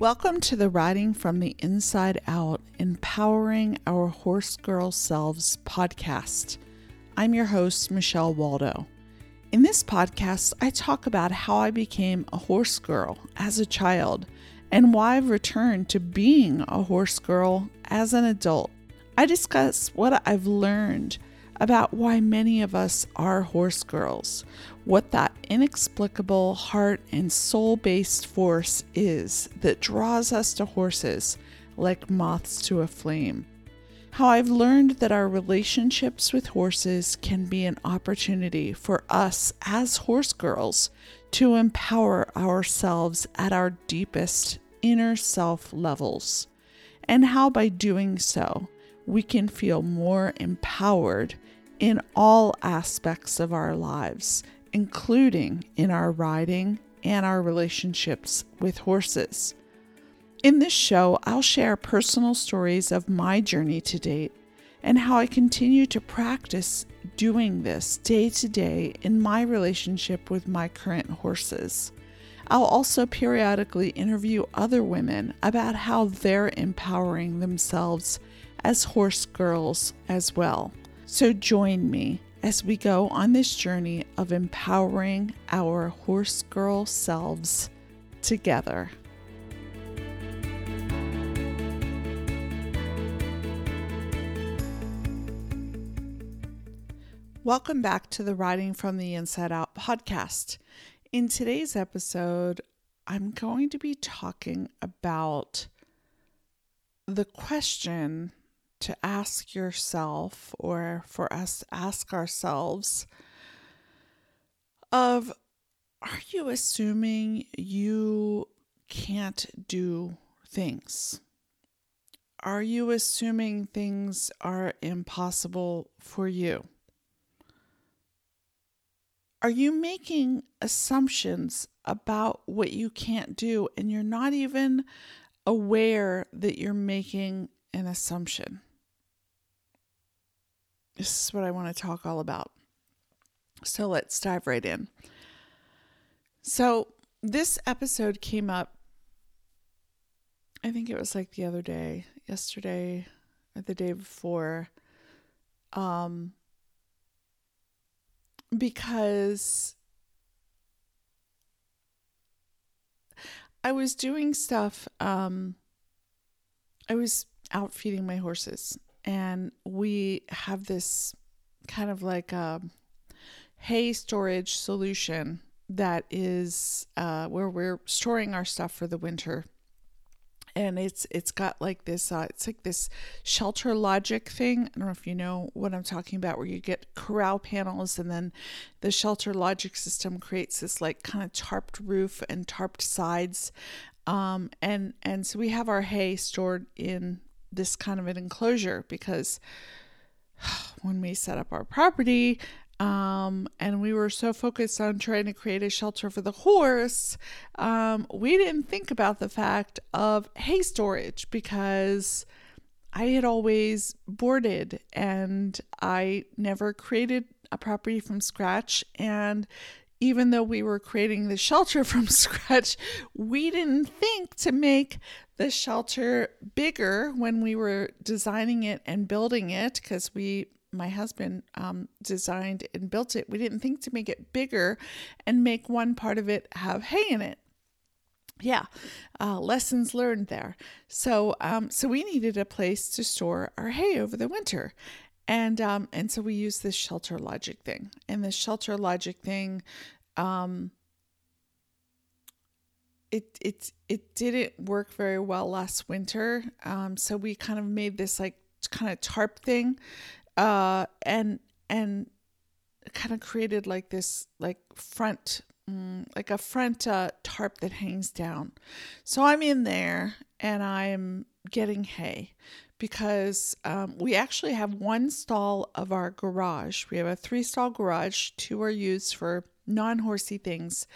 Welcome to the Riding From the Inside Out, Empowering Our Horse Girl Selves podcast. I'm your host, Michelle Waldo. In this podcast, I talk about how I became a horse girl as a child and why I've returned to being a horse girl as an adult. I discuss what I've learned about why many of us are horse girls, what that inexplicable heart and soul-based force is that draws us to horses like moths to a flame, how I've learned that our relationships with horses can be an opportunity for us as horse girls to empower ourselves at our deepest inner self levels, and how by doing so, we can feel more empowered in all aspects of our lives, including in our riding and our relationships with horses. In this show, I'll share personal stories of my journey to date and how I continue to practice doing this day to day in my relationship with my current horses. I'll also periodically interview other women about how they're empowering themselves as horse girls as well. So join me as we go on this journey of empowering our horse girl selves together. Welcome back to the Riding From the Inside Out podcast. In today's episode, I'm going to be talking about the question to ask yourself, or for us to ask ourselves, of, are you assuming you can't do things? Are you assuming things are impossible for you? Are you making assumptions about what you can't do and you're not even aware that you're making an assumption? This is what I want to talk all about. So let's dive right in. So this episode came up, I think it was like the other day, yesterday or the day before, because I was doing stuff. I was out feeding my horses, and we have this kind of like a hay storage solution that is where we're storing our stuff for the winter. And it's got like this, it's like this Shelter Logic thing. I don't know if you know what I'm talking about, where you get corral panels and then the Shelter Logic system creates this like kind of tarped roof and tarped sides. And so we have our hay stored in this kind of an enclosure, because when we set up our property, and we were so focused on trying to create a shelter for the horse, we didn't think about the fact of hay storage, because I had always boarded and I never created a property from scratch. And even though we were creating the shelter from scratch, we didn't think to make the shelter bigger when we were designing it and building it, because my husband designed and built it. We didn't think to make it bigger and make one part of it have hay in it. Yeah, lessons learned there. So we needed a place to store our hay over the winter, and so we used this Shelter Logic thing. And the Shelter Logic thing, it didn't work very well last winter. So we kind of made this like kind of tarp thing. And kind of created like this, like front, like a front tarp that hangs down. So I'm in there and I'm getting hay, because we actually have one stall of our garage. We have a 3-stall garage. 2 are used for non-horsey things,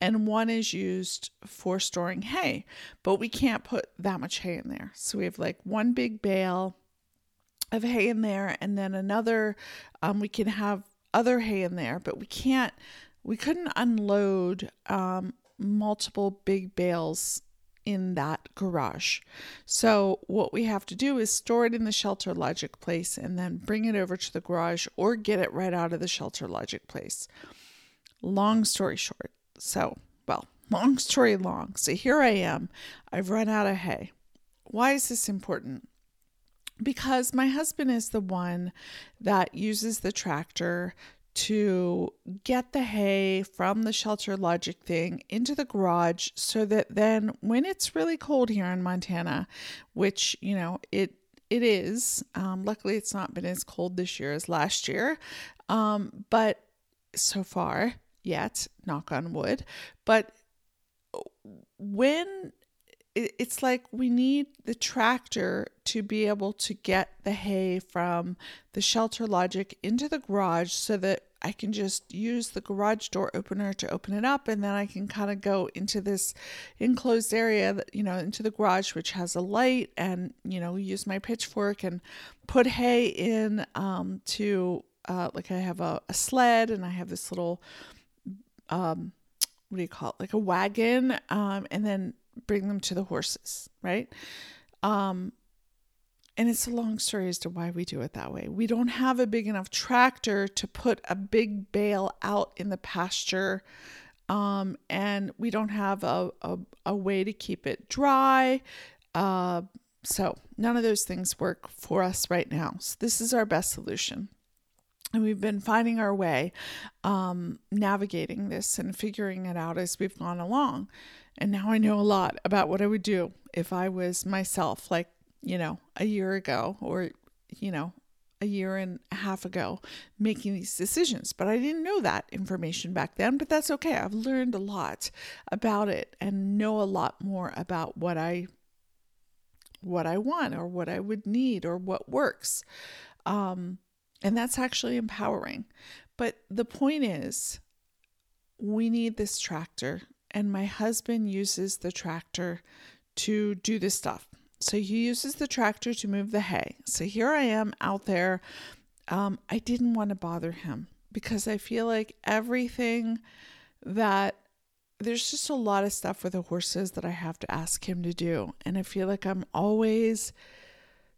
and 1 is used for storing hay. But we can't put that much hay in there, so we have like one big bale of hay in there, and then another, we can have other hay in there, but we couldn't unload multiple big bales in that garage. So what we have to do is store it in the Shelter Logic place and then bring it over to the garage or get it right out of the Shelter Logic place. Long story short. Long story long. So here I am. I've run out of hay. Why is this important? Because my husband is the one that uses the tractor to get the hay from the Shelter Logic thing into the garage so that then when it's really cold here in Montana, which, you know, it is, luckily it's not been as cold this year as last year. But so far yet, knock on wood, but when it's like we need the tractor to be able to get the hay from the Shelter Logic into the garage so that I can just use the garage door opener to open it up, and then I can kind of go into this enclosed area that, you know, into the garage, which has a light, and, you know, use my pitchfork and put hay in like I have a sled, and I have this little like a wagon, and then bring them to the horses, right? And it's a long story as to why we do it that way. We don't have a big enough tractor to put a big bale out in the pasture, and we don't have a way to keep it dry. So none of those things work for us right now. So this is our best solution. And we've been finding our way, navigating this and figuring it out as we've gone along. And now I know a lot about what I would do if I was myself, like, you know, a year ago or, you know, a year and a half ago making these decisions. But I didn't know that information back then, but that's okay. I've learned a lot about it and know a lot more about what I want or what I would need or what works. And that's actually empowering. But the point is, we need this tractor, and my husband uses the tractor to do this stuff. So he uses the tractor to move the hay. So here I am out there. I didn't want to bother him because I feel like there's just a lot of stuff with the horses that I have to ask him to do. And I feel like I'm always,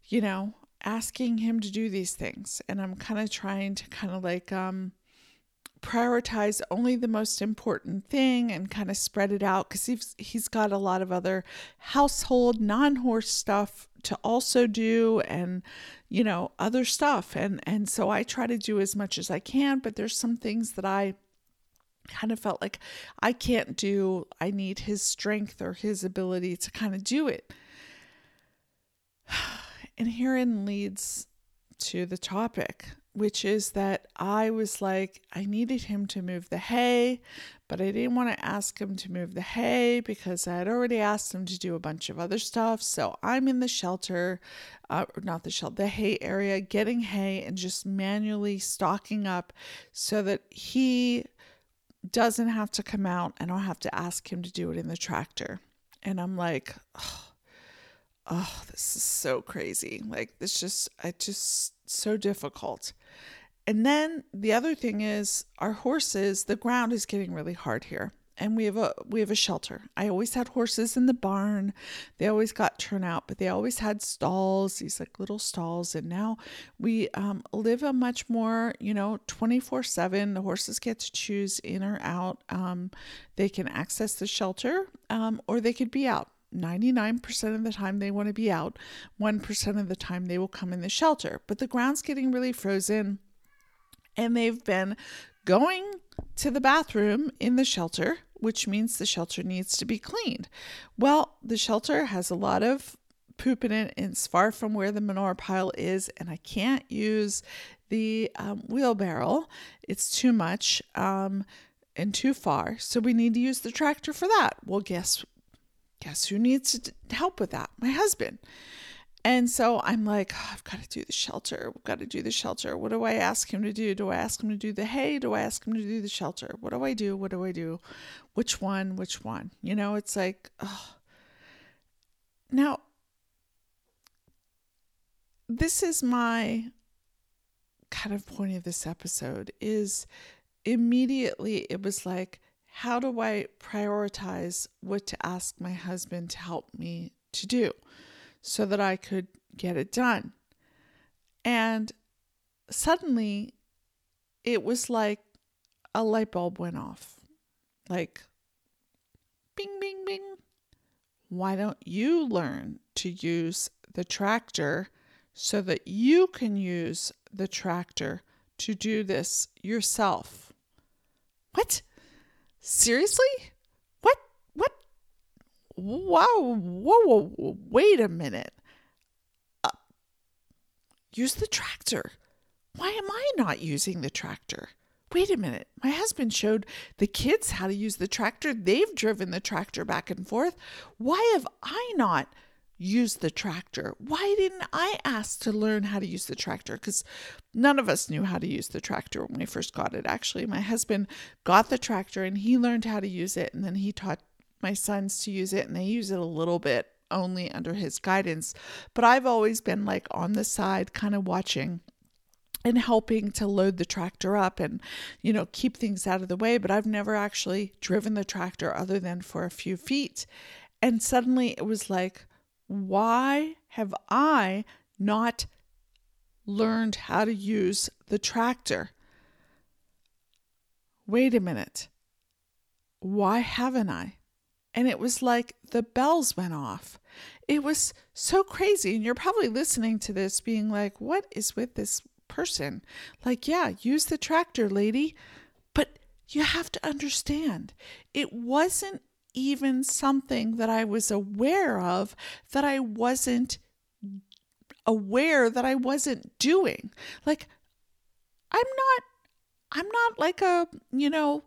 you know, asking him to do these things, and I'm kind of trying to prioritize only the most important thing and kind of spread it out, because he's got a lot of other household non-horse stuff to also do, and, you know, other stuff, and so I try to do as much as I can, but there's some things that I kind of felt like I can't do. I need his strength or his ability to kind of do it. And herein leads to the topic, which is that I was like, I needed him to move the hay, but I didn't want to ask him to move the hay because I had already asked him to do a bunch of other stuff. So I'm in the shelter, the hay area, getting hay and just manually stocking up so that he doesn't have to come out and I'll have to ask him to do it in the tractor. And I'm like, oh, this is so crazy. Like, it's just so difficult. And then the other thing is our horses, the ground is getting really hard here. And we have a shelter. I always had horses in the barn. They always got turnout, but they always had stalls, these like little stalls. And now we live a much more, you know, 24/7. The horses get to choose in or out. They can access the shelter, or they could be out. 99% of the time they want to be out. 1% of the time they will come in the shelter. But the ground's getting really frozen, and they've been going to the bathroom in the shelter, which means the shelter needs to be cleaned. Well, the shelter has a lot of poop in it, and it's far from where the manure pile is, and I can't use the wheelbarrow. It's too much and too far. So we need to use the tractor for that. Well, guess who needs to help with that? My husband. And so I'm like, oh, I've got to do the shelter. We've got to do the shelter. What do I ask him to do? Do I ask him to do the hay? Do I ask him to do the shelter? What do I do? What do I do? Which one? You know, it's like, oh. Now, this is my kind of point of this episode, is immediately it was like, how do I prioritize what to ask my husband to help me to do so that I could get it done? And suddenly it was like a light bulb went off, like bing, bing, bing. Why don't you learn to use the tractor so that you can use the tractor to do this yourself? What? Seriously? What? Whoa, wait a minute. Use the tractor. Why am I not using the tractor? Wait a minute. My husband showed the kids how to use the tractor. They've driven the tractor back and forth. Why have I not used the tractor? Why didn't I ask to learn how to use the tractor? Because none of us knew how to use the tractor when we first got it. Actually, my husband got the tractor and he learned how to use it. And then he taught my sons to use it, and they use it a little bit only under his guidance. But I've always been like on the side, kind of watching and helping to load the tractor up and, you know, keep things out of the way. But I've never actually driven the tractor other than for a few feet. And suddenly it was like, why have I not learned how to use the tractor? Wait a minute. Why haven't I? And it was like the bells went off. It was so crazy. And you're probably listening to this being like, what is with this person? Like, yeah, use the tractor, lady. But you have to understand, it wasn't even something that I was aware of, that I wasn't aware that I wasn't doing. Like, I'm not like a, you know,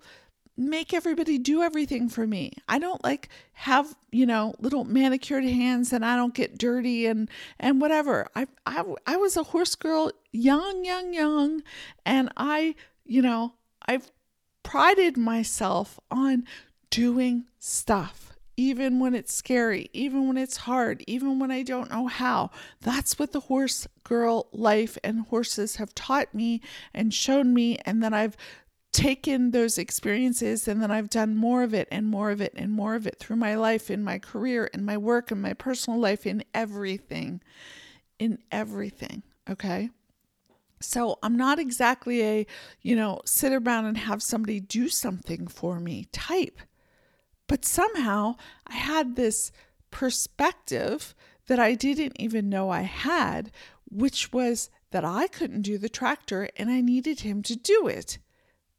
make everybody do everything for me. I don't like have, you know, little manicured hands, and I don't get dirty and whatever. I was a horse girl, young, and I, you know, I've prided myself on doing stuff, even when it's scary, even when it's hard, even when I don't know how. That's what the horse girl life and horses have taught me and shown me. And then I've taken those experiences, and then I've done more of it and more of it and more of it through my life, in my career, in my work, in my personal life, in everything. Okay. So I'm not exactly a, you know, sit around and have somebody do something for me type. But somehow I had this perspective that I didn't even know I had, which was that I couldn't do the tractor and I needed him to do it.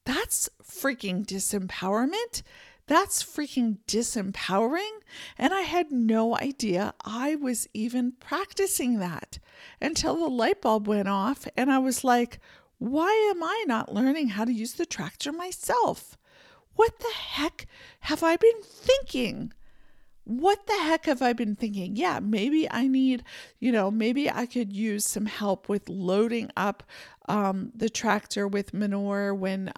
That's freaking disempowerment. That's freaking disempowering. And I had no idea I was even practicing that until the light bulb went off and I was like, why am I not learning how to use the tractor myself? What the heck have I been thinking? Yeah, maybe I need, you know, maybe I could use some help with loading up the tractor with manure when,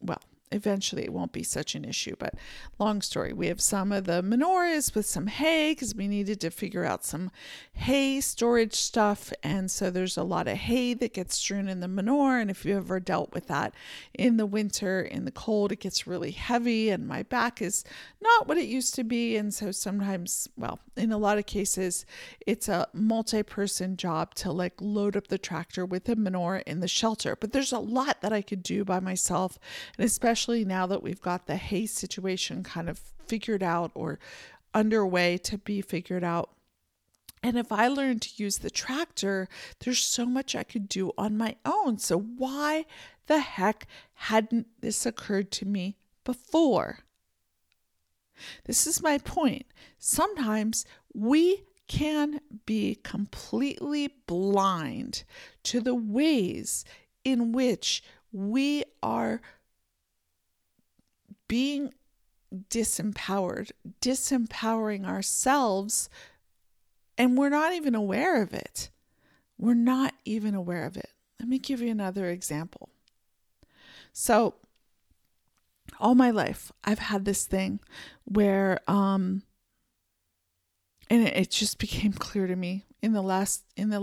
well, eventually it won't be such an issue, but long story. We have some of the manures with some hay because we needed to figure out some hay storage stuff. And so there's a lot of hay that gets strewn in the manure. And if you ever dealt with that in the winter, in the cold, it gets really heavy and my back is not what it used to be. And so sometimes, well, in a lot of cases, it's a multi-person job to like load up the tractor with the manure in the shelter. But there's a lot that I could do by myself, and especially now that we've got the hay situation kind of figured out or underway to be figured out. And if I learned to use the tractor, there's so much I could do on my own. So why the heck hadn't this occurred to me before? This is my point. Sometimes we can be completely blind to the ways in which we are being disempowered, disempowering ourselves, and we're not even aware of it. Let me give you another example. So all my life, I've had this thing where, and it just became clear to me in the last 6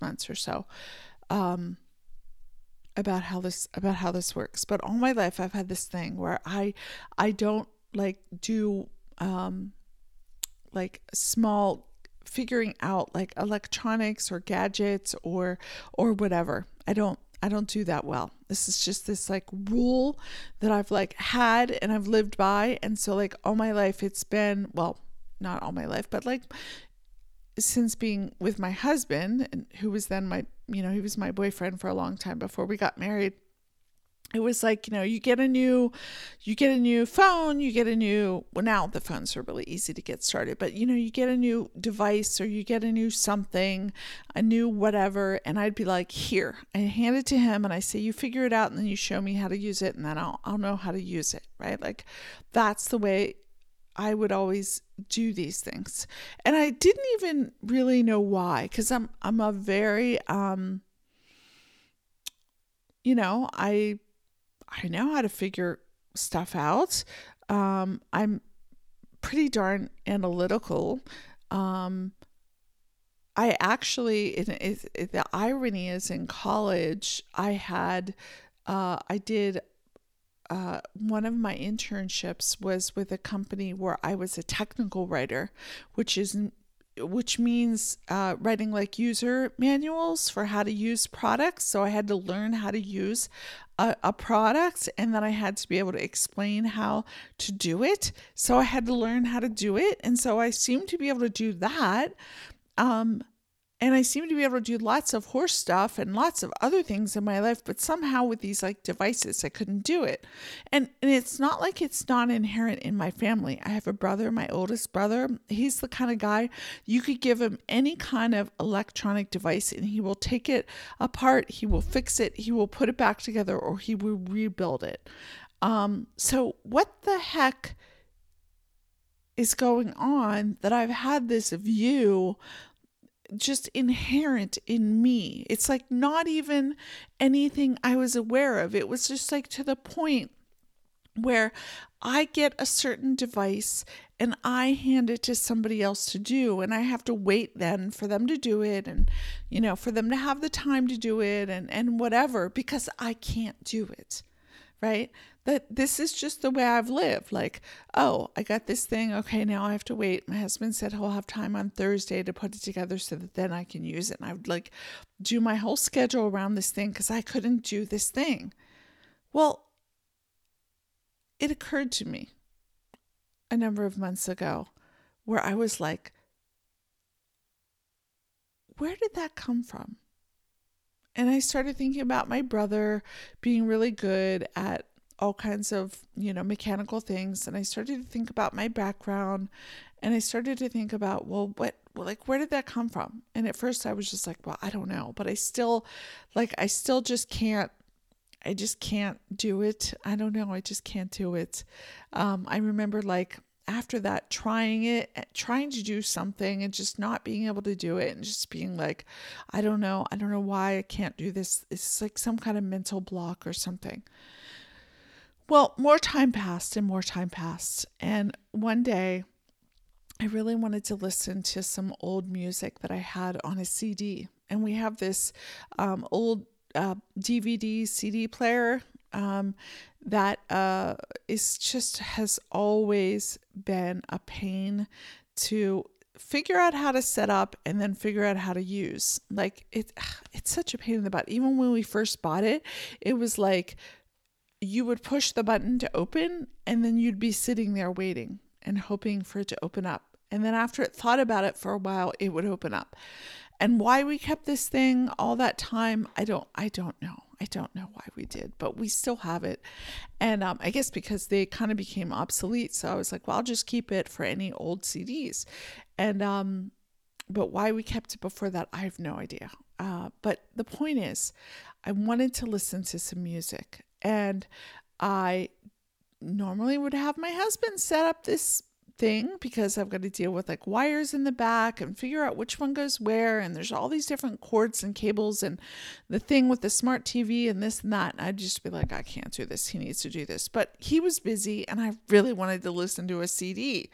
months or so, about how this works. But all my life I've had this thing where I don't like do like small figuring out like electronics or gadgets or whatever. I don't do that well. This is just this like rule that I've like had and I've lived by. And so like all my life it's been, well, not all my life, but like since being with my husband, and who was then my, you know, he was my boyfriend for a long time before we got married. It was like, you know, you get a new phone, well, now the phones are really easy to get started, but you know, you get a new device or you get a new something, a new whatever. And I'd be like, here, I hand it to him and I say, you figure it out. And then you show me how to use it. And then I'll know how to use it. Right. Like that's the way I would always do these things. And I didn't even really know why, because I'm a very, you know, I know how to figure stuff out. I'm pretty darn analytical. I actually, the irony is in college, I did one of my internships was with a company where I was a technical writer, which means writing like user manuals for how to use products. So I had to learn how to use a product, and then I had to be able to explain how to do it. So I had to learn how to do it. And so I seemed to be able to do that. And I seem to be able to do lots of horse stuff and lots of other things in my life, but somehow with these like devices, I couldn't do it. And it's not like it's not inherent in my family. I have a brother, my oldest brother. He's the kind of guy you could give him any kind of electronic device and he will take it apart. He will fix it. He will put it back together, or he will rebuild it. So what the heck is going on that I've had this view just inherent in me? It's like not even anything I was aware of. It was just like to the point where I get a certain device and I hand it to somebody else to do, and I have to wait then for them to do it, and you know, for them to have the time to do it and whatever, because I can't do it. Right? That this is just the way I've lived. Like, oh, I got this thing. Okay, now I have to wait. My husband said he'll have time on Thursday to put it together so that then I can use it. And I would like do my whole schedule around this thing because I couldn't do this thing. Well, it occurred to me a number of months ago where I was like, where did that come from? And I started thinking about my brother being really good at all kinds of, you know, mechanical things. And I started to think about my background, and I started to think about, well, where did that come from? And at first I was just like, well, I don't know, but I just can't do it. I don't know. I just can't do it. I remember like after that, trying to do something and just not being able to do it and just being like, I don't know why I can't do this. It's like some kind of mental block or something. Well, more time passed. And one day I really wanted to listen to some old music that I had on a CD. And we have this old DVD CD player that is just has always been a pain to figure out how to set up and then figure out how to use. Like it's such a pain in the butt. Even when we first bought it, it was like, you would push the button to open and then you'd be sitting there waiting and hoping for it to open up. And then after it thought about it for a while, it would open up. And why we kept this thing all that time, I don't know. I don't know why we did, but we still have it. And I guess because they kind of became obsolete. So I was like, well, I'll just keep it for any old CDs. And, but why we kept it before that, I have no idea. But the point is, I wanted to listen to some music. And I normally would have my husband set up this thing because I've got to deal with like wires in the back and figure out which one goes where. And there's all these different cords and cables and the thing with the smart TV and this and that. And I'd just be like, I can't do this. He needs to do this. But he was busy and I really wanted to listen to a CD.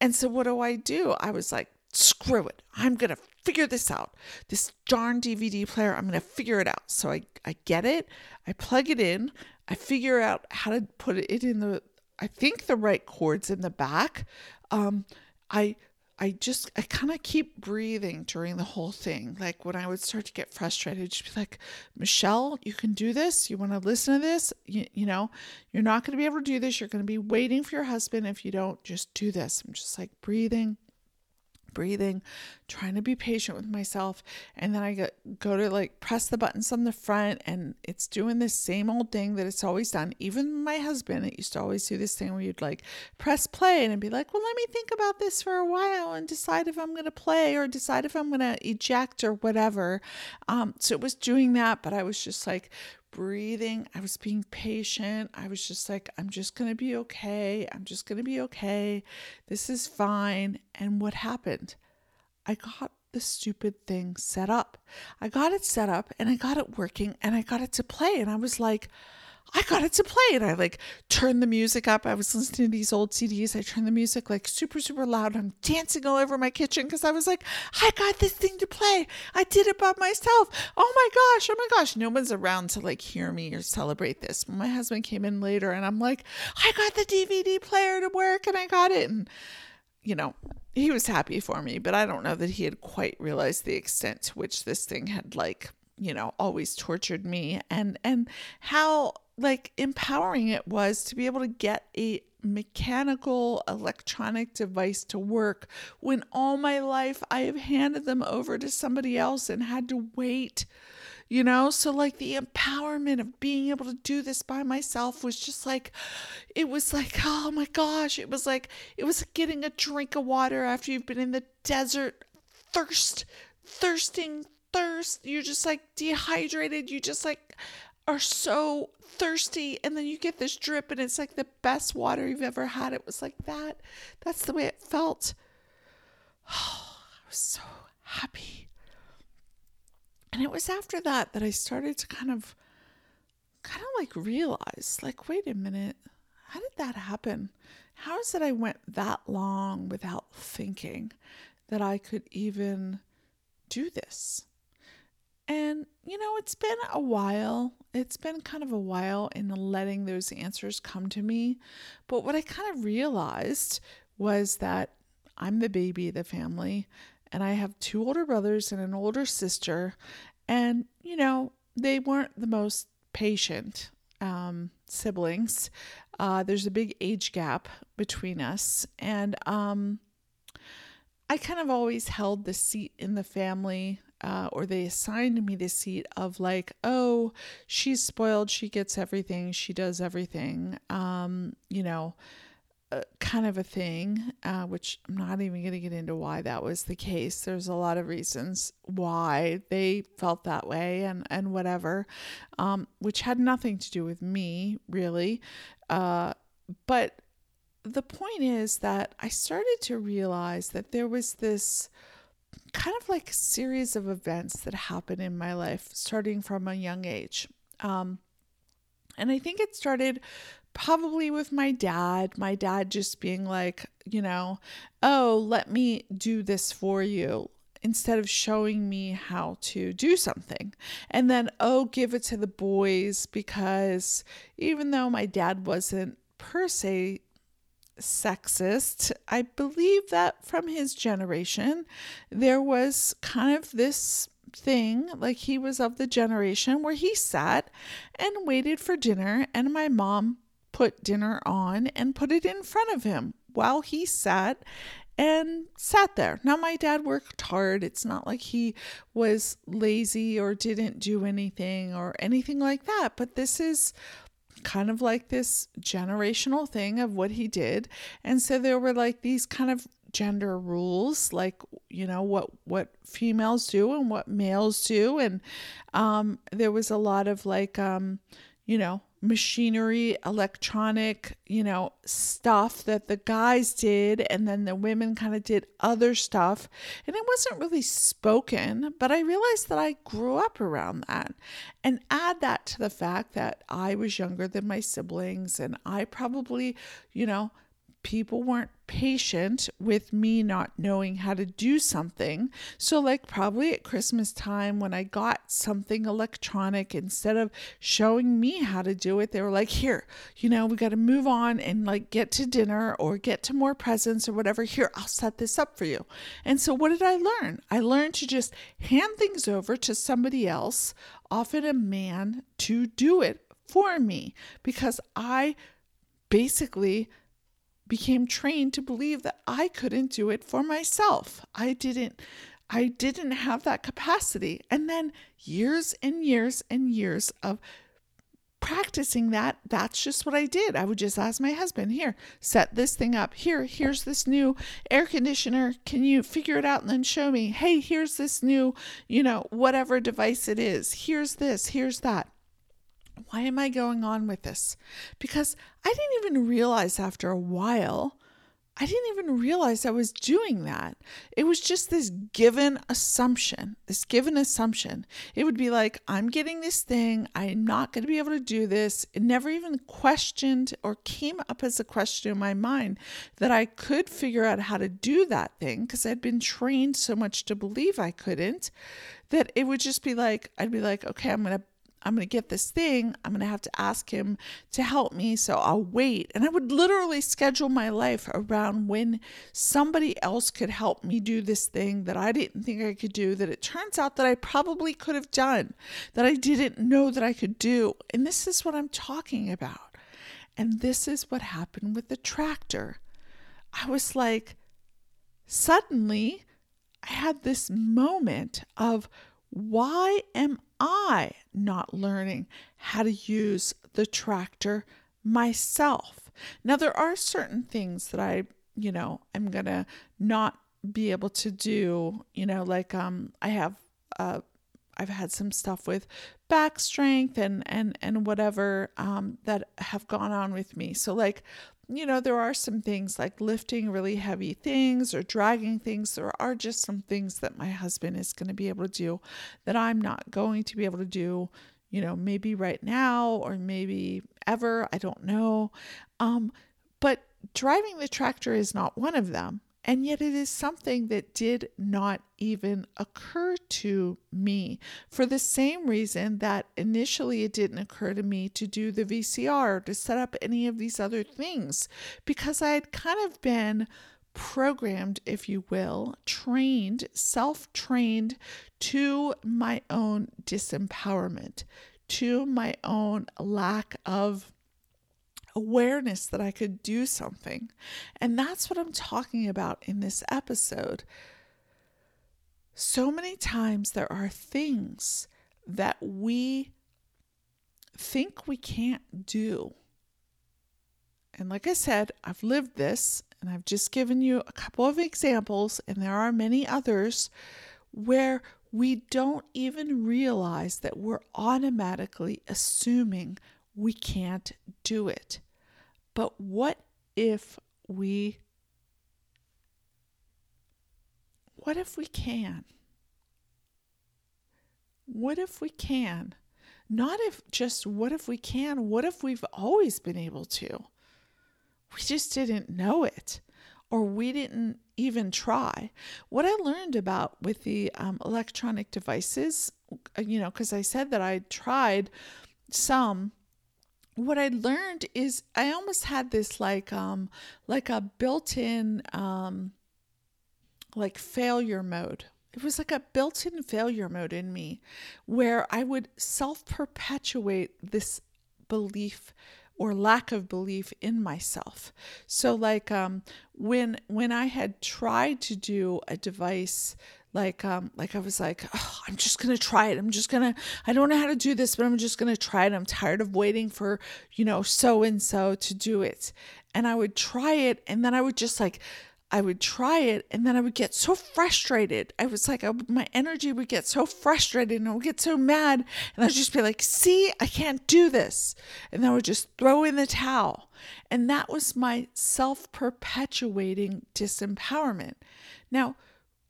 And so what do I do? I was like, screw it. I'm going to figure this out. This darn DVD player, I'm going to figure it out. So I get it. I plug it in. I figure out how to put it in the, I think the right cords in the back. I kind of keep breathing during the whole thing. Like when I would start to get frustrated, I'd just be like, Michelle, you can do this. You want to listen to this? You know, you're not going to be able to do this. You're going to be waiting for your husband if you don't just do this. I'm just like breathing, trying to be patient with myself. And then I go to like press the buttons on the front, and it's doing the same old thing that it's always done. Even my husband, it used to always do this thing where you'd like press play and it'd be like, well, let me think about this for a while and decide if I'm going to play or decide if I'm going to eject or whatever. So it was doing that, but I was just like breathing. I was being patient. I was just like, I'm just going to be okay. I'm just going to be okay. This is fine. And what happened? I got the stupid thing set up. I got it set up and I got it working and I got it to play. And I was like, I got it to play. And I like turned the music up. I was listening to these old CDs. I turned the music like super, super loud. I'm dancing all over my kitchen because I was like, I got this thing to play. I did it by myself. Oh my gosh. No one's around to like hear me or celebrate this. My husband came in later and I'm like, I got the DVD player to work and I got it. And you know, he was happy for me, but I don't know that he had quite realized the extent to which this thing had like, you know, always tortured me and how like empowering it was to be able to get a mechanical electronic device to work when all my life I have handed them over to somebody else and had to wait, you know? So like the empowerment of being able to do this by myself was just like, it was like, oh my gosh, it was getting a drink of water after you've been in the desert, thirsting, you're just like dehydrated, you just like are so thirsty, and then you get this drip and it's like the best water you've ever had. It was like that. That's the way it felt. Oh, I was so happy. And it was after that I started to kind of like realize, like, wait a minute, how did that happen? How is it I went that long without thinking that I could even do this? And, you know, it's been a while. It's been kind of a while in letting those answers come to me. But what I kind of realized was that I'm the baby of the family, and I have two older brothers and an older sister. And, you know, they weren't the most patient siblings. There's a big age gap between us. And I kind of always held the seat in the family. Or they assigned me the seat of like, oh, she's spoiled. She gets everything. She does everything, you know, kind of a thing, which I'm not even going to get into why that was the case. There's a lot of reasons why they felt that way and whatever, which had nothing to do with me really. But the point is that I started to realize that there was this kind of like a series of events that happened in my life starting from a young age. And I think it started probably with my dad just being like, you know, oh, let me do this for you instead of showing me how to do something. And then, oh, give it to the boys, because even though my dad wasn't per se sexist, I believe that from his generation, there was kind of this thing, like he was of the generation where he sat and waited for dinner, and my mom put dinner on and put it in front of him while he sat there. Now, my dad worked hard. It's not like he was lazy or didn't do anything or anything like that, but this is kind of like this generational thing of what he did. And so there were like these kind of gender rules, like, you know, what females do and what males do. And there was a lot of like, you know, machinery, electronic, you know, stuff that the guys did. And then the women kind of did other stuff. And it wasn't really spoken, but I realized that I grew up around that. And add that to the fact that I was younger than my siblings, and I probably, you know, people weren't patient with me not knowing how to do something. So like probably at Christmas time when I got something electronic, instead of showing me how to do it, they were like, here, you know, we got to move on and like get to dinner or get to more presents or whatever. Here, I'll set this up for you. And so what did I learn? I learned to just hand things over to somebody else, often a man, to do it for me, because I basically became trained to believe that I couldn't do it for myself. I didn't have that capacity. And then years and years and years of practicing that, that's just what I did. I would just ask my husband, here, set this thing up. Here's this new air conditioner. Can you figure it out and then show me? Hey, here's this new, you know, whatever device it is. Here's this, here's that. Why am I going on with this? Because I didn't even realize after a while, I was doing that. It was just this given assumption. It would be like, I'm getting this thing. I'm not going to be able to do this. It never even questioned or came up as a question in my mind that I could figure out how to do that thing, because I'd been trained so much to believe I couldn't, that it would just be like, I'd be like, okay, I'm going to get this thing. I'm going to have to ask him to help me. So I'll wait. And I would literally schedule my life around when somebody else could help me do this thing that I didn't think I could do, that it turns out that I probably could have done, that I didn't know that I could do. And this is what I'm talking about. And this is what happened with the tractor. I was like, suddenly I had this moment of, why am I not learning how to use the tractor myself? Now, there are certain things that I'm going to not be able to do, like I've had some stuff with back strength and whatever that have gone on with me. So like, there are some things like lifting really heavy things or dragging things. There are just some things that my husband is going to be able to do that I'm not going to be able to do, maybe right now or maybe ever. I don't know. But driving the tractor is not one of them. And yet it is something that did not even occur to me, for the same reason that initially it didn't occur to me to do the VCR, or to set up any of these other things, because I had kind of been programmed, if you will, trained, self-trained to my own disempowerment, to my own lack of awareness that I could do something. And that's what I'm talking about in this episode. So many times there are things that we think we can't do. And like I said, I've lived this, and I've just given you a couple of examples, and there are many others where we don't even realize that we're automatically assuming we can't do it. But what if we can? What if we can? Not if just what if we can, what if we've always been able to? We just didn't know it, or we didn't even try. What I learned about with the electronic devices, because I said that I tried some. What I learned is I almost had this like a built-in like failure mode. It was like a built-in failure mode in me, where I would self-perpetuate this belief or lack of belief in myself. So like when I had tried to do a device, like I was like, oh, I'm just going to try it. I don't know how to do this, but I'm just going to try it. I'm tired of waiting for, so-and-so to do it. And I would try it. And then I would get so frustrated. I was like, my energy would get so frustrated, and I would get so mad. And I'd just be like, see, I can't do this. And I would just throw in the towel. And that was my self-perpetuating disempowerment. Now,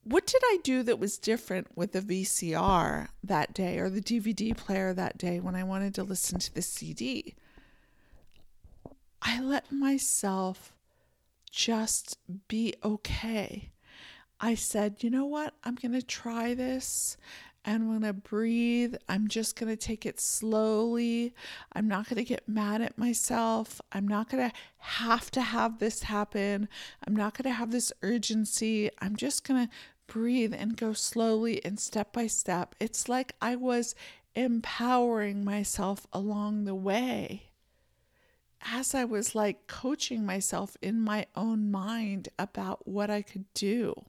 what did I do that was different with the VCR that day, or the DVD player that day, when I wanted to listen to the CD? I let myself just be okay. I said, you know what? I'm going to try this and I'm going to breathe. I'm just going to take it slowly. I'm not going to get mad at myself. I'm not going to have this happen. I'm not going to have this urgency. I'm just going to breathe and go slowly and step by step. It's like I was empowering myself along the way as I was like coaching myself in my own mind about what I could do,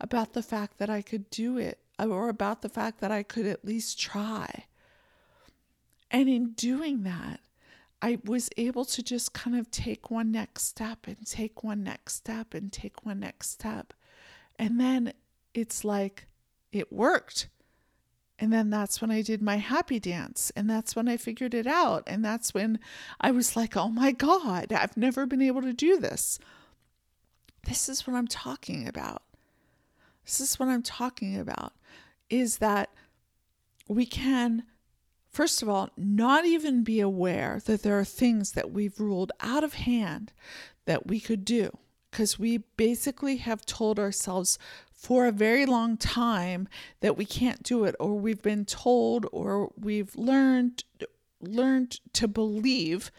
about the fact that I could do it, or about the fact that I could at least try. And in doing that, I was able to just kind of take one next step and take one next step and take one next step. And then it's like, it worked. And then that's when I did my happy dance. And that's when I figured it out. And that's when I was like, oh my God, I've never been able to do this. This is what I'm talking about. This is what I'm talking about, is that we can, first of all, not even be aware that there are things that we've ruled out of hand that we could do. Because we basically have told ourselves for a very long time that we can't do it, or we've been told, or we've learned to believe.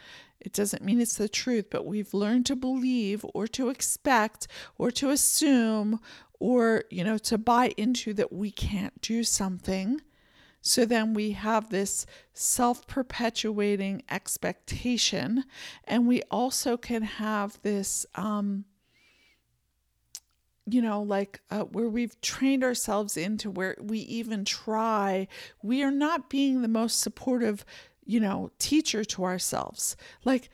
It doesn't mean it's the truth, but we've learned to believe or to expect or to assume or, you know, to buy into that we can't do something. So then we have this self-perpetuating expectation, and we also can have this where we've trained ourselves into where we even try, we are not being the most supportive, teacher to ourselves. Like,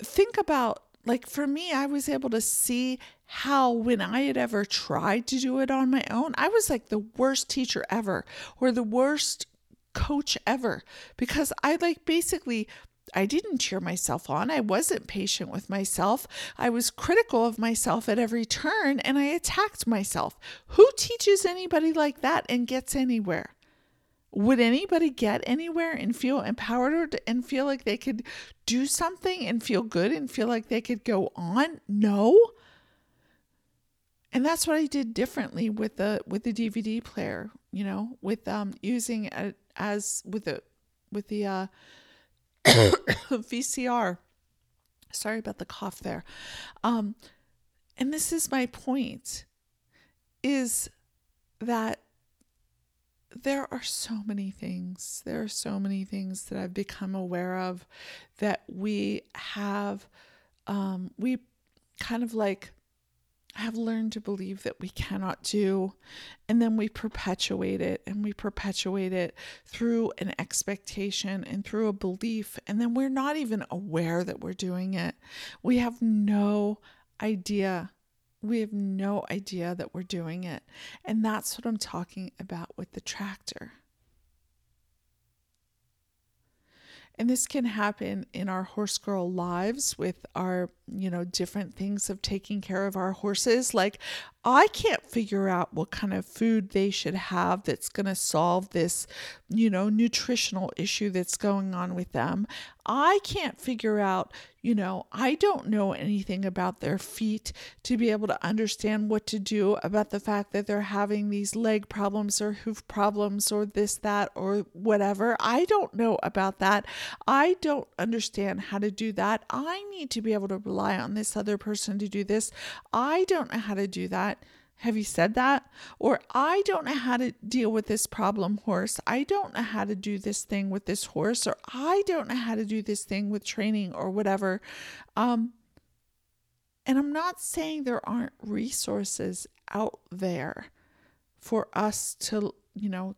think about, like for me, I was able to see how when I had ever tried to do it on my own, I was like the worst teacher ever or the worst coach ever, because I like basically, I didn't cheer myself on. I wasn't patient with myself. I was critical of myself at every turn, and I attacked myself. Who teaches anybody like that and gets anywhere? Would anybody get anywhere and feel empowered and feel like they could do something and feel good and feel like they could go on? No. And that's what I did differently with the DVD player, with using it as with the VCR. Sorry about the cough there. And this is my point, is that there are so many things that I've become aware of that we have, we kind of like have learned to believe that we cannot do, and then we perpetuate it, and we perpetuate it through an expectation and through a belief, and then we're not even aware that we're doing it. We have no idea. We have no idea that we're doing it. And that's what I'm talking about with the tractor. And this can happen in our horse girl lives with our, different things of taking care of our horses. Like, I can't figure out what kind of food they should have that's going to solve this, nutritional issue that's going on with them. I can't figure out, I don't know anything about their feet to be able to understand what to do about the fact that they're having these leg problems or hoof problems or this, that, or whatever. I don't know about that. I don't understand how to do that. I need to be able to rely on this other person to do this. I don't know how to do that. Have you said that? Or I don't know how to deal with this problem horse. I don't know how to do this thing with this horse, or I don't know how to do this thing with training or whatever. And I'm not saying there aren't resources out there for us to,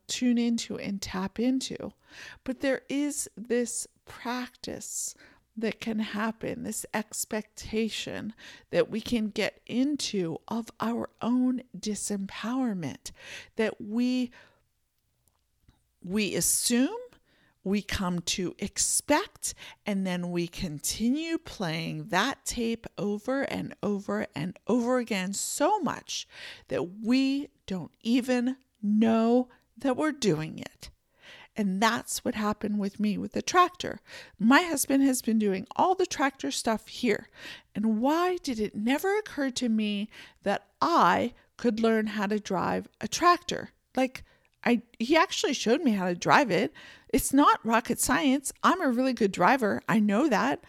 tune into and tap into, but there is this practice that can happen, this expectation that we can get into of our own disempowerment, that we assume, we come to expect, and then we continue playing that tape over and over and over again so much that we don't even know that we're doing it. And that's what happened with me with the tractor. My husband has been doing all the tractor stuff here. And why did it never occur to me that I could learn how to drive a tractor? Like, he actually showed me how to drive it. It's not rocket science. I'm a really good driver. I know that.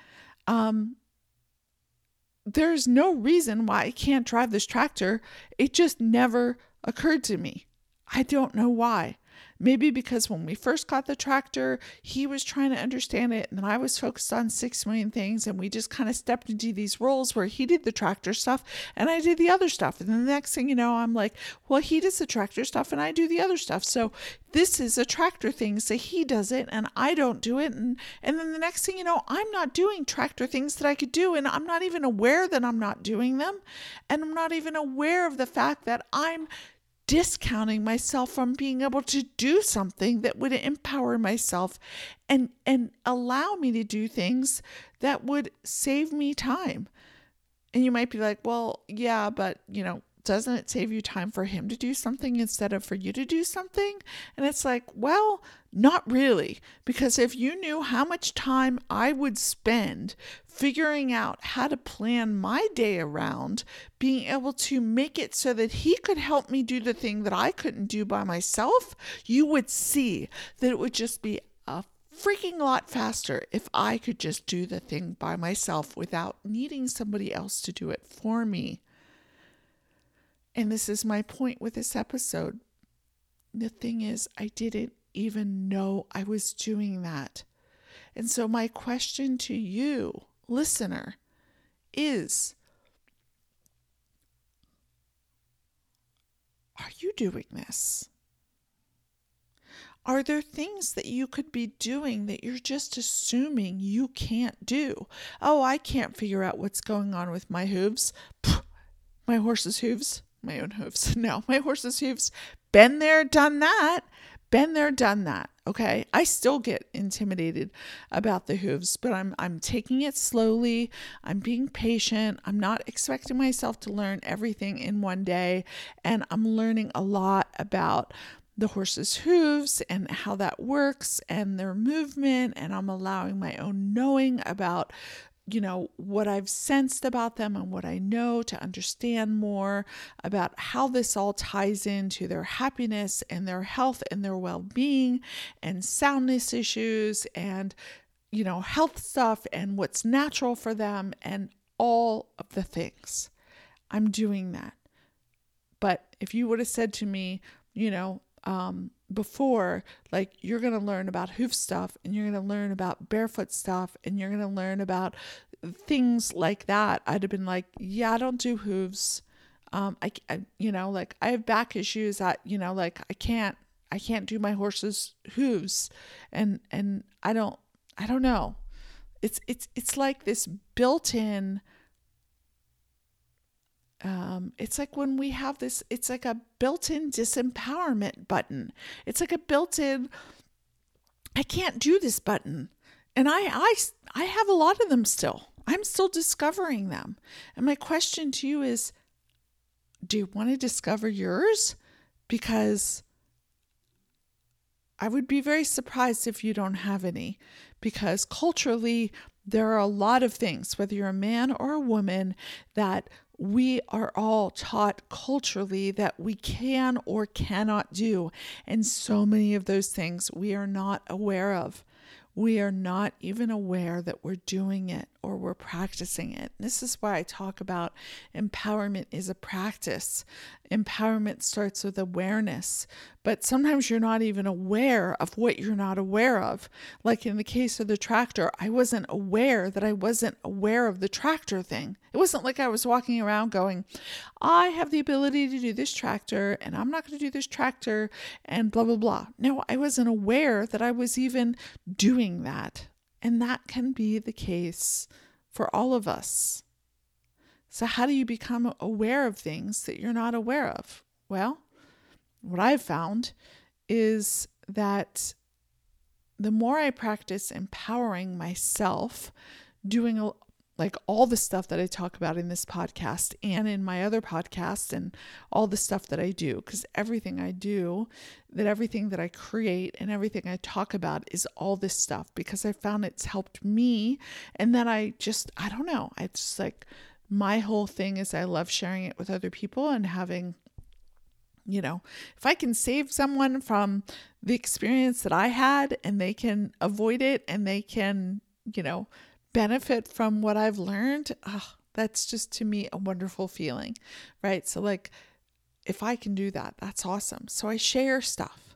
There's no reason why I can't drive this tractor. It just never occurred to me. I don't know why. Maybe because when we first got the tractor, he was trying to understand it, and I was focused on 6 million things, and we just kind of stepped into these roles where he did the tractor stuff and I did the other stuff. And then the next thing you know, I'm like, well, he does the tractor stuff and I do the other stuff. So this is a tractor thing. So he does it and I don't do it. And then the next thing you know, I'm not doing tractor things that I could do, and I'm not even aware that I'm not doing them. And I'm not even aware of the fact that I'm discounting myself from being able to do something that would empower myself and allow me to do things that would save me time. And you might be like, well, yeah, but you know, doesn't it save you time for him to do something instead of for you to do something? And it's like, well, not really, because if you knew how much time I would spend figuring out how to plan my day around, being able to make it so that he could help me do the thing that I couldn't do by myself, you would see that it would just be a freaking lot faster if I could just do the thing by myself without needing somebody else to do it for me. And this is my point with this episode. The thing is, I didn't even know I was doing that. And so my question to you, listener, is, are you doing this? Are there things that you could be doing that you're just assuming you can't do? Oh, I can't figure out what's going on with my hooves. My horse's hooves. My own hooves. No, my horse's hooves. Been there, done that. Been there, done that. Okay. I still get intimidated about the hooves, but I'm taking it slowly. I'm being patient. I'm not expecting myself to learn everything in one day. And I'm learning a lot about the horse's hooves and how that works and their movement. And I'm allowing my own knowing about, you know, what I've sensed about them and what I know to understand more about how this all ties into their happiness and their health and their well-being and soundness issues and, you know, health stuff and what's natural for them and all of the things. I'm doing that. But if you would have said to me, you know, before, like, you're going to learn about hoof stuff and you're going to learn about barefoot stuff and you're going to learn about things like that, I'd have been like, yeah, I don't do hooves. I you know, like, I have back issues that, you know, like I can't do my horse's hooves. And I don't know. It's like this built-in, it's like when we have this, it's like a built-in disempowerment button. It's like a built-in, I can't do this button. And I have a lot of them still. I'm still discovering them. And my question to you is, do you want to discover yours? Because I would be very surprised if you don't have any, because culturally, there are a lot of things, whether you're a man or a woman, that we are all taught culturally that we can or cannot do. And so many of those things we are not aware of. We are not even aware that we're doing it or we're practicing it. This is why I talk about empowerment is a practice. Empowerment starts with awareness, but sometimes you're not even aware of what you're not aware of. Like in the case of the tractor, I wasn't aware that I wasn't aware of the tractor thing. It wasn't like I was walking around going, I have the ability to do this tractor and I'm not going to do this tractor and blah, blah, blah. No, I wasn't aware that I was even doing that. And that can be the case for all of us. So how do you become aware of things that you're not aware of? Well, what I've found is that the more I practice empowering myself, doing like all the stuff that I talk about in this podcast and in my other podcast and all the stuff that I do, because everything I do, that everything that I create and everything I talk about is all this stuff, because I found it's helped me. And then I don't know. I just like, my whole thing is I love sharing it with other people and having, you know, if I can save someone from the experience that I had and they can avoid it and they can, you know, benefit from what I've learned, that's just to me a wonderful feeling, right? So like, if I can do that, that's awesome. So I share stuff.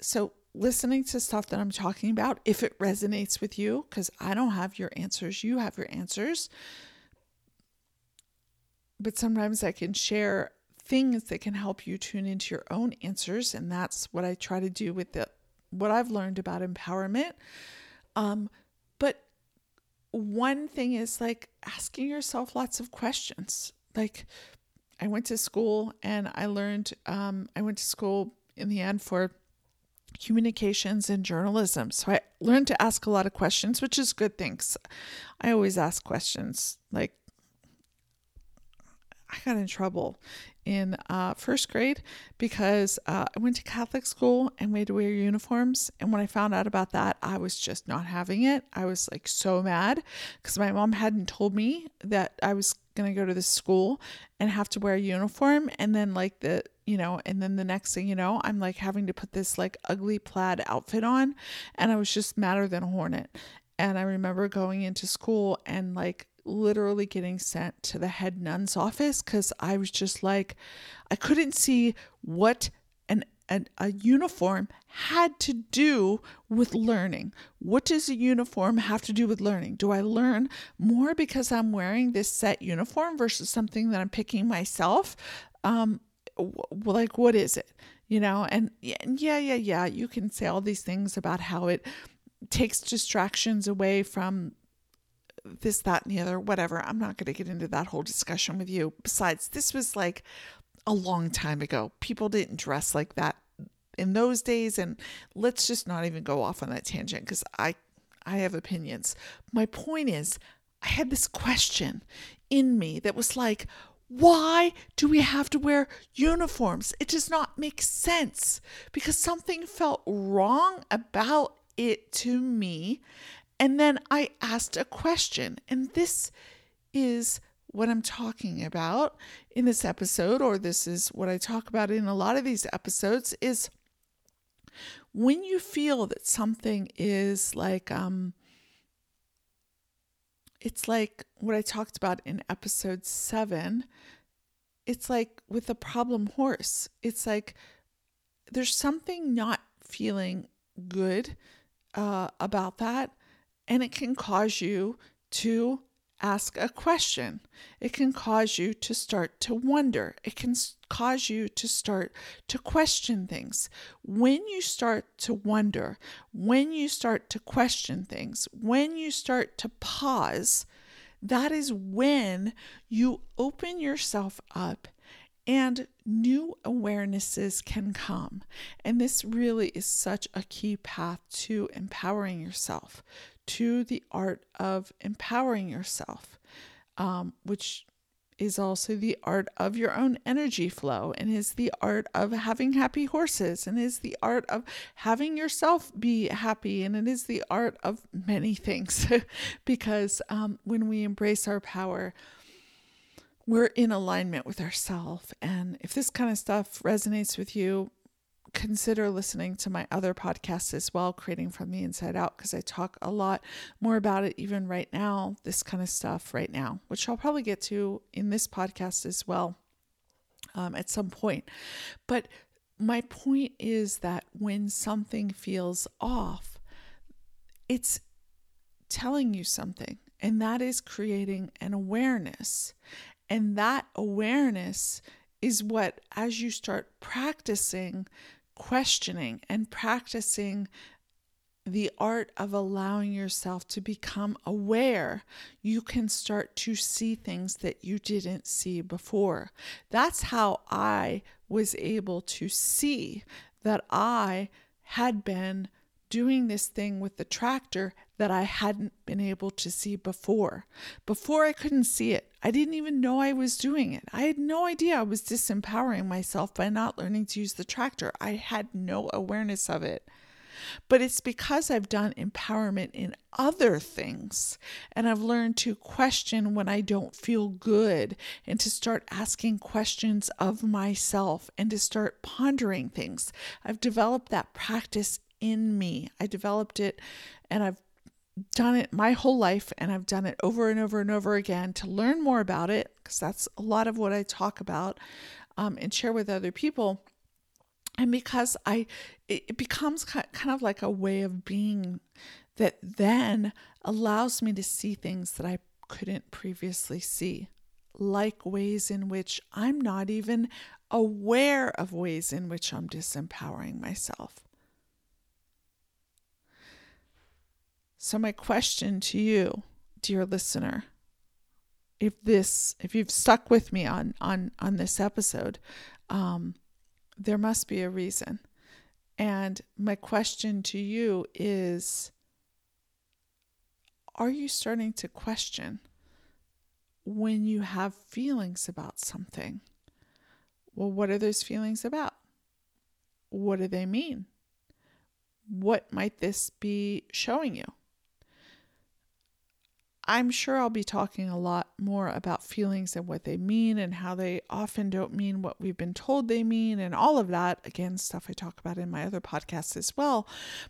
So listening to stuff that I'm talking about, if it resonates with you, because I don't have your answers, you have your answers, but sometimes I can share things that can help you tune into your own answers, and that's what I try to do with what I've learned about empowerment. But one thing is like asking yourself lots of questions. Like I went to school and I went to school in the end for communications and journalism. So I learned to ask a lot of questions, which is good things. I always ask questions. Like I got in trouble in first grade because I went to Catholic school and we had to wear uniforms. And when I found out about that, I was just not having it. I was like so mad because my mom hadn't told me that I was going to go to this school and have to wear a uniform. And then like the next thing you know, I'm like having to put this like ugly plaid outfit on. And I was just madder than a hornet. And I remember going into school and like literally getting sent to the head nun's office because I was just like, I couldn't see what a uniform had to do with learning. What does a uniform have to do with learning? Do I learn more because I'm wearing this set uniform versus something that I'm picking myself? Like, what is it? You know, and yeah, you can say all these things about how it takes distractions away from this, that, and the other, whatever. I'm not going to get into that whole discussion with you. Besides, this was like a long time ago. People didn't dress like that in those days. And let's just not even go off on that tangent because I have opinions. My point is, I had this question in me that was like, why do we have to wear uniforms? It does not make sense, because something felt wrong about it to me. And then I asked a question, and this is what I'm talking about in this episode, or this is what I talk about in a lot of these episodes, is when you feel that something is like, it's like what I talked about in episode 7, it's like with the problem horse, it's like there's something not feeling good about that. And it can cause you to ask a question. It can cause you to start to wonder. It can cause you to start to question things. When you start to wonder, when you start to question things, when you start to pause, that is when you open yourself up and new awarenesses can come. And this really is such a key path to empowering yourself, to the art of empowering yourself, which is also the art of your own energy flow, and is the art of having happy horses, and is the art of having yourself be happy, and it is the art of many things. Because when we embrace our power, we're in alignment with ourselves. And if this kind of stuff resonates with you, consider listening to my other podcast as well, Creating From the Inside Out, because I talk a lot more about it even right now, this kind of stuff right now, which I'll probably get to in this podcast as well at some point. But my point is that when something feels off, it's telling you something, and that is creating an awareness. And that awareness is what, as you start practicing questioning and practicing the art of allowing yourself to become aware, you can start to see things that you didn't see before. That's how I was able to see that I had been doing this thing with the tractor that I hadn't been able to see before. Before, I couldn't see it. I didn't even know I was doing it. I had no idea I was disempowering myself by not learning to use the tractor. I had no awareness of it. But it's because I've done empowerment in other things, and I've learned to question when I don't feel good, and to start asking questions of myself, and to start pondering things. I've developed that practice in me. I developed it, and I've done it my whole life, and I've done it over and over and over again to learn more about it, because that's a lot of what I talk about and share with other people. And because it becomes kind of like a way of being that then allows me to see things that I couldn't previously see, like ways in which I'm not even aware of ways in which I'm disempowering myself. So my question to you, dear listener, if you've stuck with me on this episode, there must be a reason. And my question to you is, are you starting to question when you have feelings about something? Well, what are those feelings about? What do they mean? What might this be showing you? I'm sure I'll be talking a lot more about feelings and what they mean and how they often don't mean what we've been told they mean and all of that. Again, stuff I talk about in my other podcasts as well.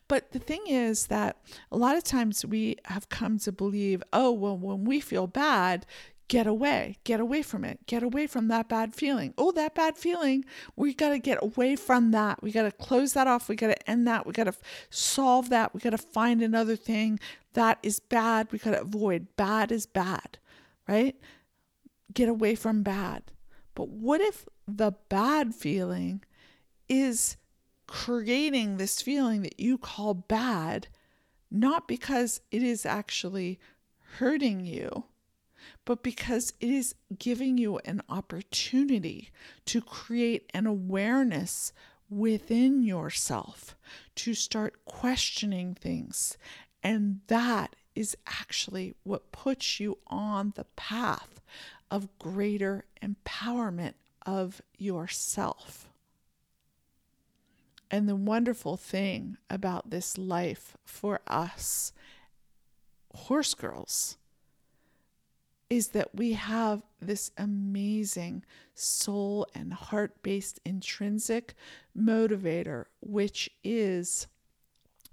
But the thing is that a lot of times we have come to believe, oh, well, when we feel bad, get away from it, get away from that bad feeling. Oh, that bad feeling, we got to get away from that. We got to close that off. We got to end that. We got to solve that. We got to find another thing that is bad. We got to avoid. Bad is bad, right? Get away from bad. But what if the bad feeling is creating this feeling that you call bad, not because it is actually hurting you, but because it is giving you an opportunity to create an awareness within yourself, to start questioning things. And that is actually what puts you on the path of greater empowerment of yourself. And the wonderful thing about this life for us horse girls is that we have this amazing soul and heart-based intrinsic motivator, which is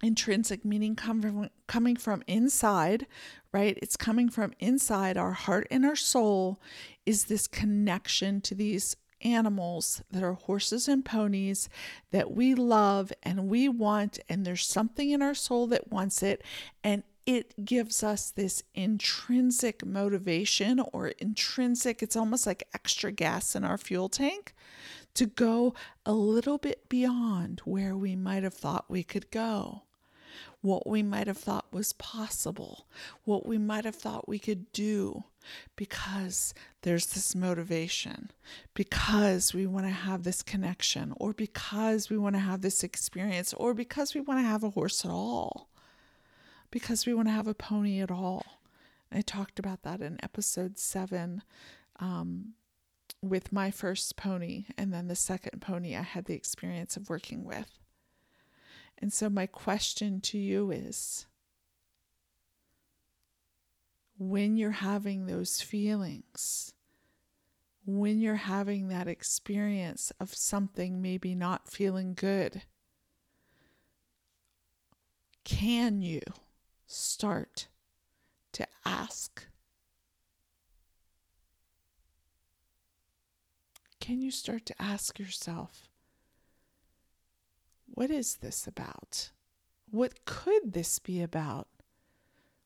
intrinsic, meaning coming from inside, right? It's coming from inside our heart and our soul, is this connection to these animals that are horses and ponies that we love and we want, and there's something in our soul that wants it, and it gives us this intrinsic motivation or intrinsic, it's almost like extra gas in our fuel tank to go a little bit beyond where we might have thought we could go, what we might have thought was possible, what we might have thought we could do, because there's this motivation, because we want to have this connection, or because we want to have this experience, or because we want to have a horse at all, because we want to have a pony at all. I talked about that in episode 7 with my first pony, and then the second pony I had the experience of working with. And so my question to you is, when you're having those feelings, when you're having that experience of something maybe not feeling good, can you start to ask? Can you start to ask yourself, what is this about? What could this be about?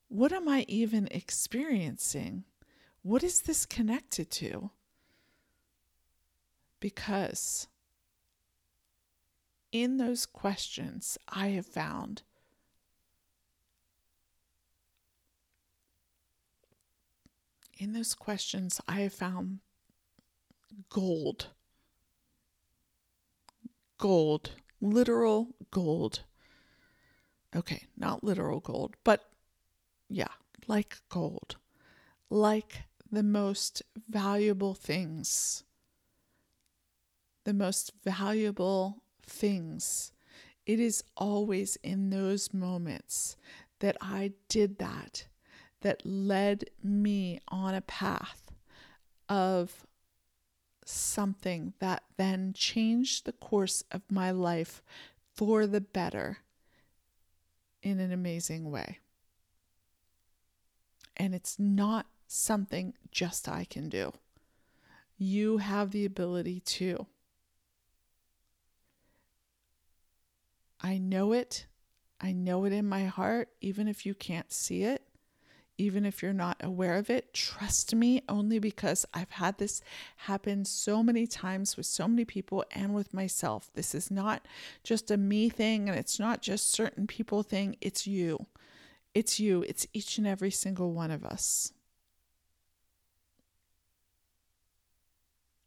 What am I even experiencing? What is this connected to? Because in those questions, I have found gold. Gold. Literal gold Okay, not literal gold, but yeah, like gold, like the most valuable things. The most valuable things. It is always in those moments that I did that led me on a path of something that then changed the course of my life for the better in an amazing way. And it's not something just I can do. You have the ability to. I know it. I know it in my heart, even if you can't see it, even if you're not aware of it. Trust me, only because I've had this happen so many times with so many people and with myself. This is not just a me thing, and it's not just certain people thing. It's you. It's you. It's each and every single one of us.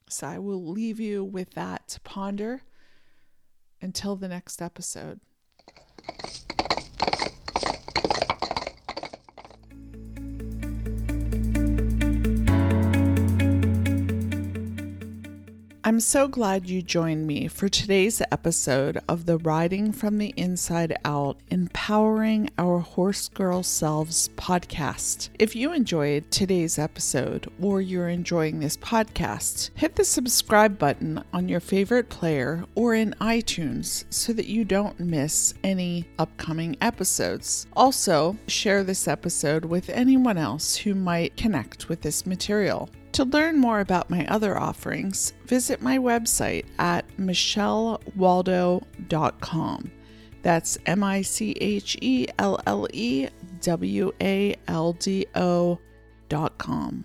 So I will leave you with that to ponder until the next episode. I'm so glad you joined me for today's episode of the Riding From the Inside Out, Empowering Our Horse Girl Selves podcast. If you enjoyed today's episode or you're enjoying this podcast, hit the subscribe button on your favorite player or in iTunes so that you don't miss any upcoming episodes. Also, share this episode with anyone else who might connect with this material. To learn more about my other offerings, visit my website at michellewaldo.com. That's michellewaldo.com.